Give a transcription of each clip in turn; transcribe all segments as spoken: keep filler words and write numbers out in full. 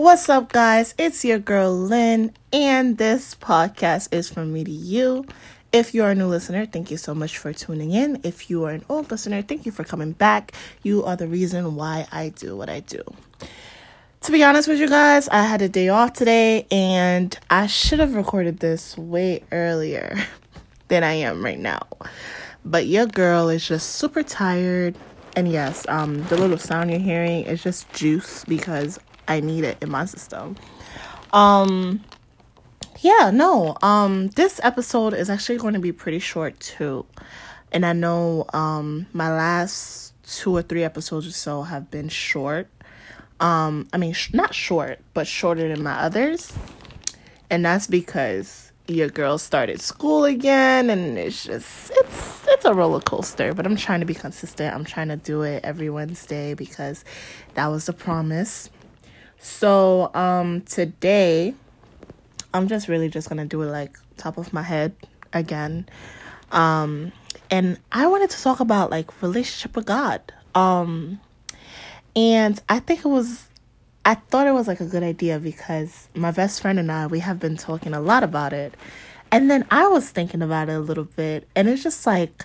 What's up, guys? It's your girl Lynn, and this podcast is From Me to You. If you're a new listener, thank you so much for tuning in. If you are an old listener, thank you for coming back. You are the reason why I do what I do. To be honest with you guys, I had a day off today, and I should have recorded this way earlier than I am right now. But your girl is just super tired, and yes, um, the little sound you're hearing is just juice because I need it in my system. Um, yeah, no. Um, this episode is actually going to be pretty short too, and I know um my last two or three episodes or so have been short. Um, I mean, sh- not short, but shorter than my others, and that's because your girl started school again, and it's just it's it's a roller coaster. But I'm trying to be consistent. I'm trying to do it every Wednesday because that was the promise. So, um, today, I'm just really just going to do it, like, top of my head again. Um, and I wanted to talk about, like, relationship with God. Um, and I think it was, I thought it was, like, a good idea because my best friend and I, we have been talking a lot about it. And then I was thinking about it a little bit. And it's just, like,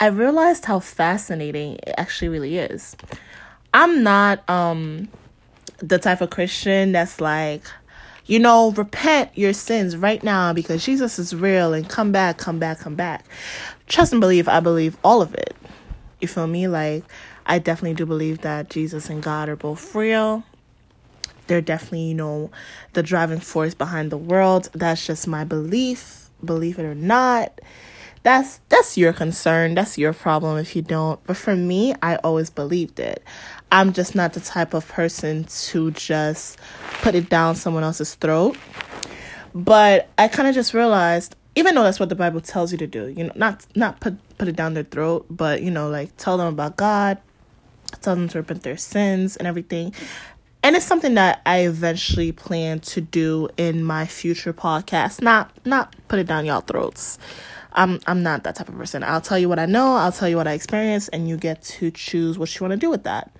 I realized how fascinating it actually really is. I'm not, um... the type of Christian that's like, you know, repent your sins right now because Jesus is real and come back, come back, come back. Trust and believe, I believe all of it. You feel me? Like, I definitely do believe that Jesus and God are both real. They're definitely, you know, the driving force behind the world. That's just my belief, believe it or not. That's that's your concern. That's your problem if you don't. But for me, I always believed it. I'm just not the type of person to just put it down someone else's throat. But I kind of just realized, even though that's what the Bible tells you to do, you know, not not put put it down their throat, but, you know, like, tell them about God, tell them to repent their sins and everything. And it's something that I eventually plan to do in my future podcast. Not not put it down y'all throats. I'm I'm not that type of person. I'll tell you what I know. I'll tell you what I experienced, and you get to choose what you want to do with that.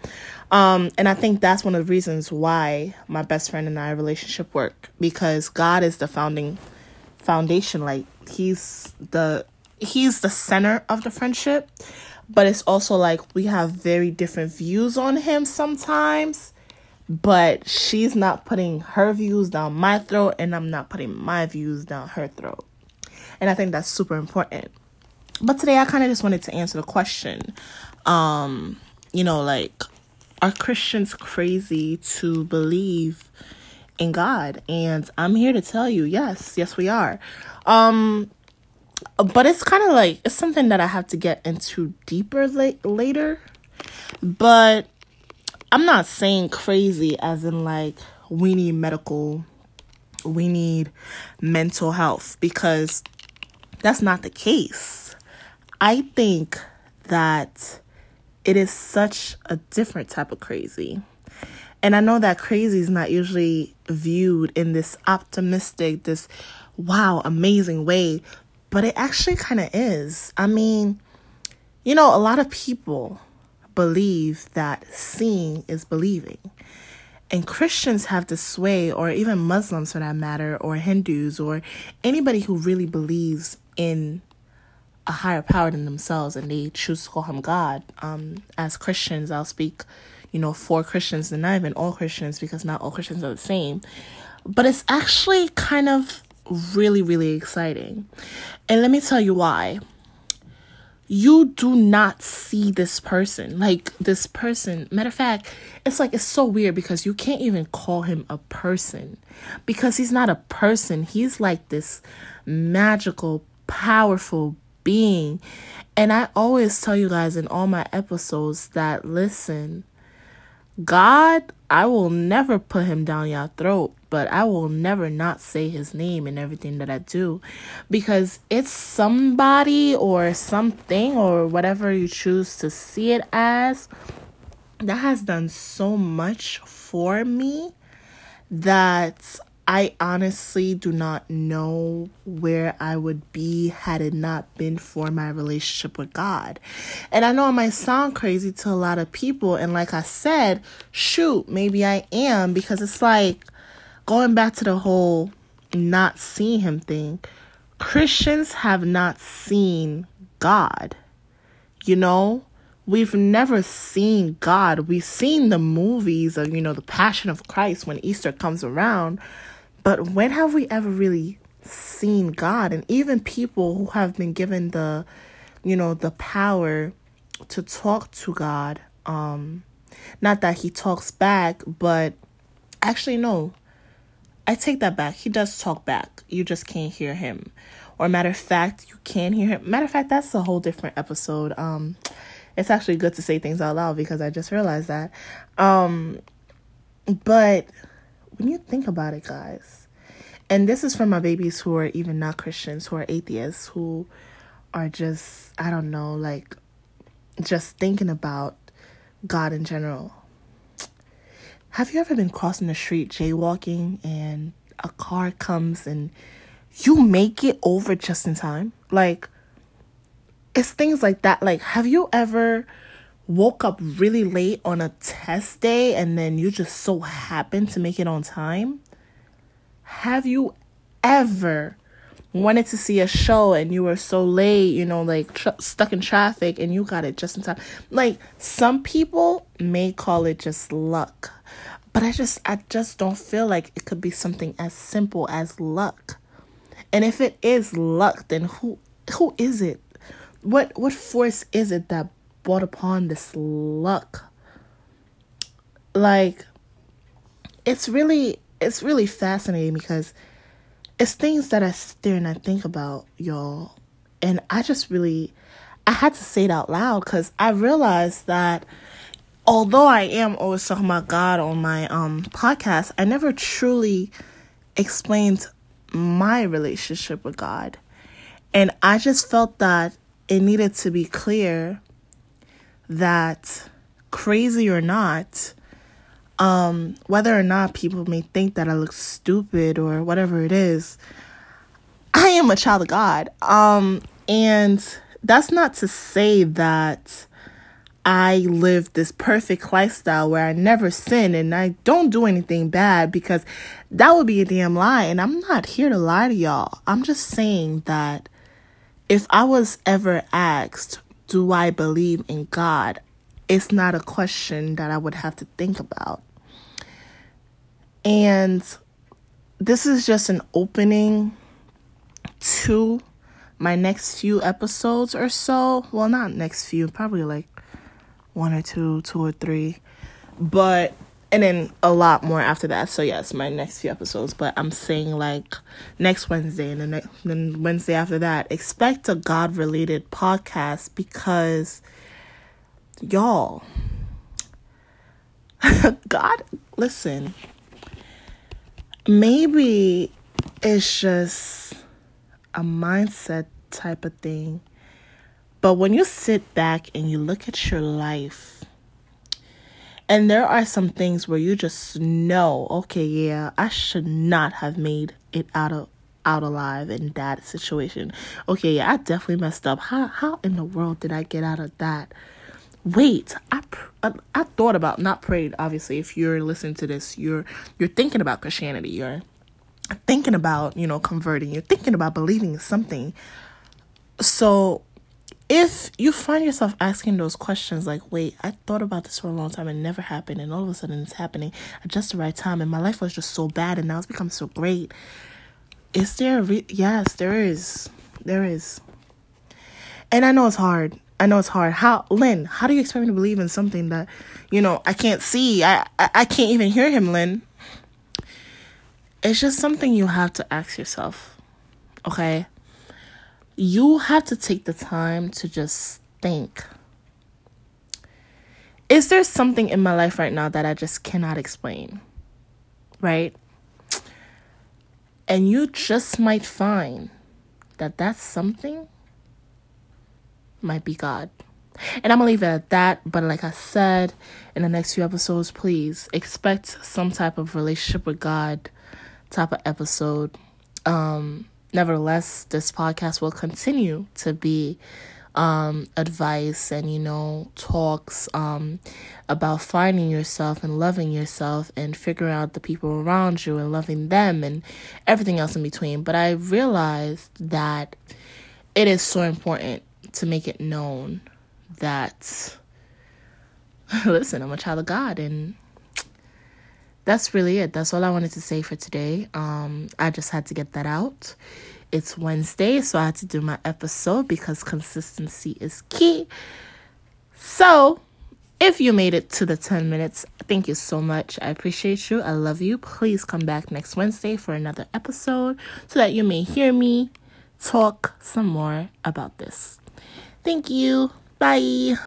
Um, and I think that's one of the reasons why my best friend and I relationship work, because God is the founding foundation. Like, he's the he's the center of the friendship, but it's also like we have very different views on him sometimes. But she's not putting her views down my throat, and I'm not putting my views down her throat. And I think that's super important. But today I kind of just wanted to answer the question. Um, you know, like, are Christians crazy to believe in God? And I'm here to tell you, yes, yes, we are. Um, but it's kind of like, it's something that I have to get into deeper la- later. But I'm not saying crazy as in like we need medical, we need mental health, because that's not the case. I think that it is such a different type of crazy. And I know that crazy is not usually viewed in this optimistic, this wow, amazing way, but it actually kind of is. I mean, you know, a lot of people believe that seeing is believing. And Christians have this way, or even Muslims for that matter, or Hindus, or anybody who really believes in a higher power than themselves, and they choose to call him God. Um, as Christians, I'll speak, you know, for Christians, and not even all Christians, because not all Christians are the same. But it's actually kind of really, really exciting. And let me tell you why. You do not see this person, like this person. Matter of fact, it's like, it's so weird because you can't even call him a person, because he's not a person. He's like this magical, powerful being. And I always tell you guys in all my episodes that, listen, God, I will never put him down your throat, but I will never not say his name in everything that I do, because it's somebody or something or whatever you choose to see it as that has done so much for me that I honestly do not know where I would be had it not been for my relationship with God. And I know it might sound crazy to a lot of people. And like I said, shoot, maybe I am, because it's like going back to the whole not seeing him thing. Christians have not seen God. You know, we've never seen God. We've seen the movies of, you know, the Passion of Christ when Easter comes around. But when have we ever really seen God? And even people who have been given the, you know, the power to talk to God. Um, not that he talks back, but actually, no. I take that back. He does talk back. You just can't hear him. Or matter of fact, you can hear him. Matter of fact, that's a whole different episode. Um, it's actually good to say things out loud because I just realized that. Um, but when you think about it, guys, and this is for my babies who are even not Christians, who are atheists, who are just, I don't know, like just thinking about God in general. Have you ever been crossing the street jaywalking and a car comes and you make it over just in time? Like, it's things like that. Like, have you ever woke up really late on a test day and then you just so happen to make it on time? Have you ever wanted to see a show and you were so late, you know, like tr- stuck in traffic and you got it just in time? Like, some people may call it just luck. But I just I just don't feel like it could be something as simple as luck. And if it is luck, then who who is it? What what force is it that brought upon this luck? Like, it's really it's really fascinating because it's things that I sit there and I think about, y'all. And I just really I had to say it out loud because I realized that although I am always talking about God on my um podcast, I never truly explained my relationship with God. And I just felt that it needed to be clear that, crazy or not, um, whether or not people may think that I look stupid or whatever it is, I am a child of God. Um, and that's not to say that I live this perfect lifestyle where I never sin and I don't do anything bad, because that would be a damn lie. And I'm not here to lie to y'all. I'm just saying that if I was ever asked, do I believe in God? It's not a question that I would have to think about. And this is just an opening to my next few episodes or so. Well, not next few, probably like one or two, two or three, but, and then a lot more after that. So yes, my next few episodes, but I'm saying like next Wednesday and the next, then Wednesday after that, expect a God-related podcast because y'all, God, listen, maybe it's just a mindset type of thing. But when you sit back and you look at your life, and there are some things where you just know, okay, yeah, I should not have made it out of out alive in that situation. Okay, yeah, I definitely messed up. How how in the world did I get out of that? Wait, I I, I thought about, not prayed. Obviously, if you're listening to this, you're you're thinking about Christianity. You're thinking about, you know, converting. You're thinking about believing something. So if you find yourself asking those questions like, wait, I thought about this for a long time and never happened, and all of a sudden it's happening at just the right time, and my life was just so bad and now it's become so great. Is there a re- yes, there is. There is. And I know it's hard. I know it's hard. How, Lynn, how do you expect me to believe in something that, you know, I can't see? I, I, I can't even hear him, Lynn. It's just something you have to ask yourself, okay? You have to take the time to just think. Is there something in my life right now that I just cannot explain? Right? And you just might find that that something might be God. And I'm going to leave it at that. But like I said, in the next few episodes, please expect some type of relationship with God type of episode. Um, nevertheless, this podcast will continue to be um, advice and, you know, talks um, about finding yourself and loving yourself and figuring out the people around you and loving them and everything else in between. But I realized that it is so important to make it known that, listen, I'm a child of God, and that's really it. That's all I wanted to say for today. Um, I just had to get that out. It's Wednesday, so I had to do my episode because consistency is key. So if you made it to the ten minutes, thank you so much. I appreciate you. I love you. Please come back next Wednesday for another episode so that you may hear me talk some more about this. Thank you. Bye.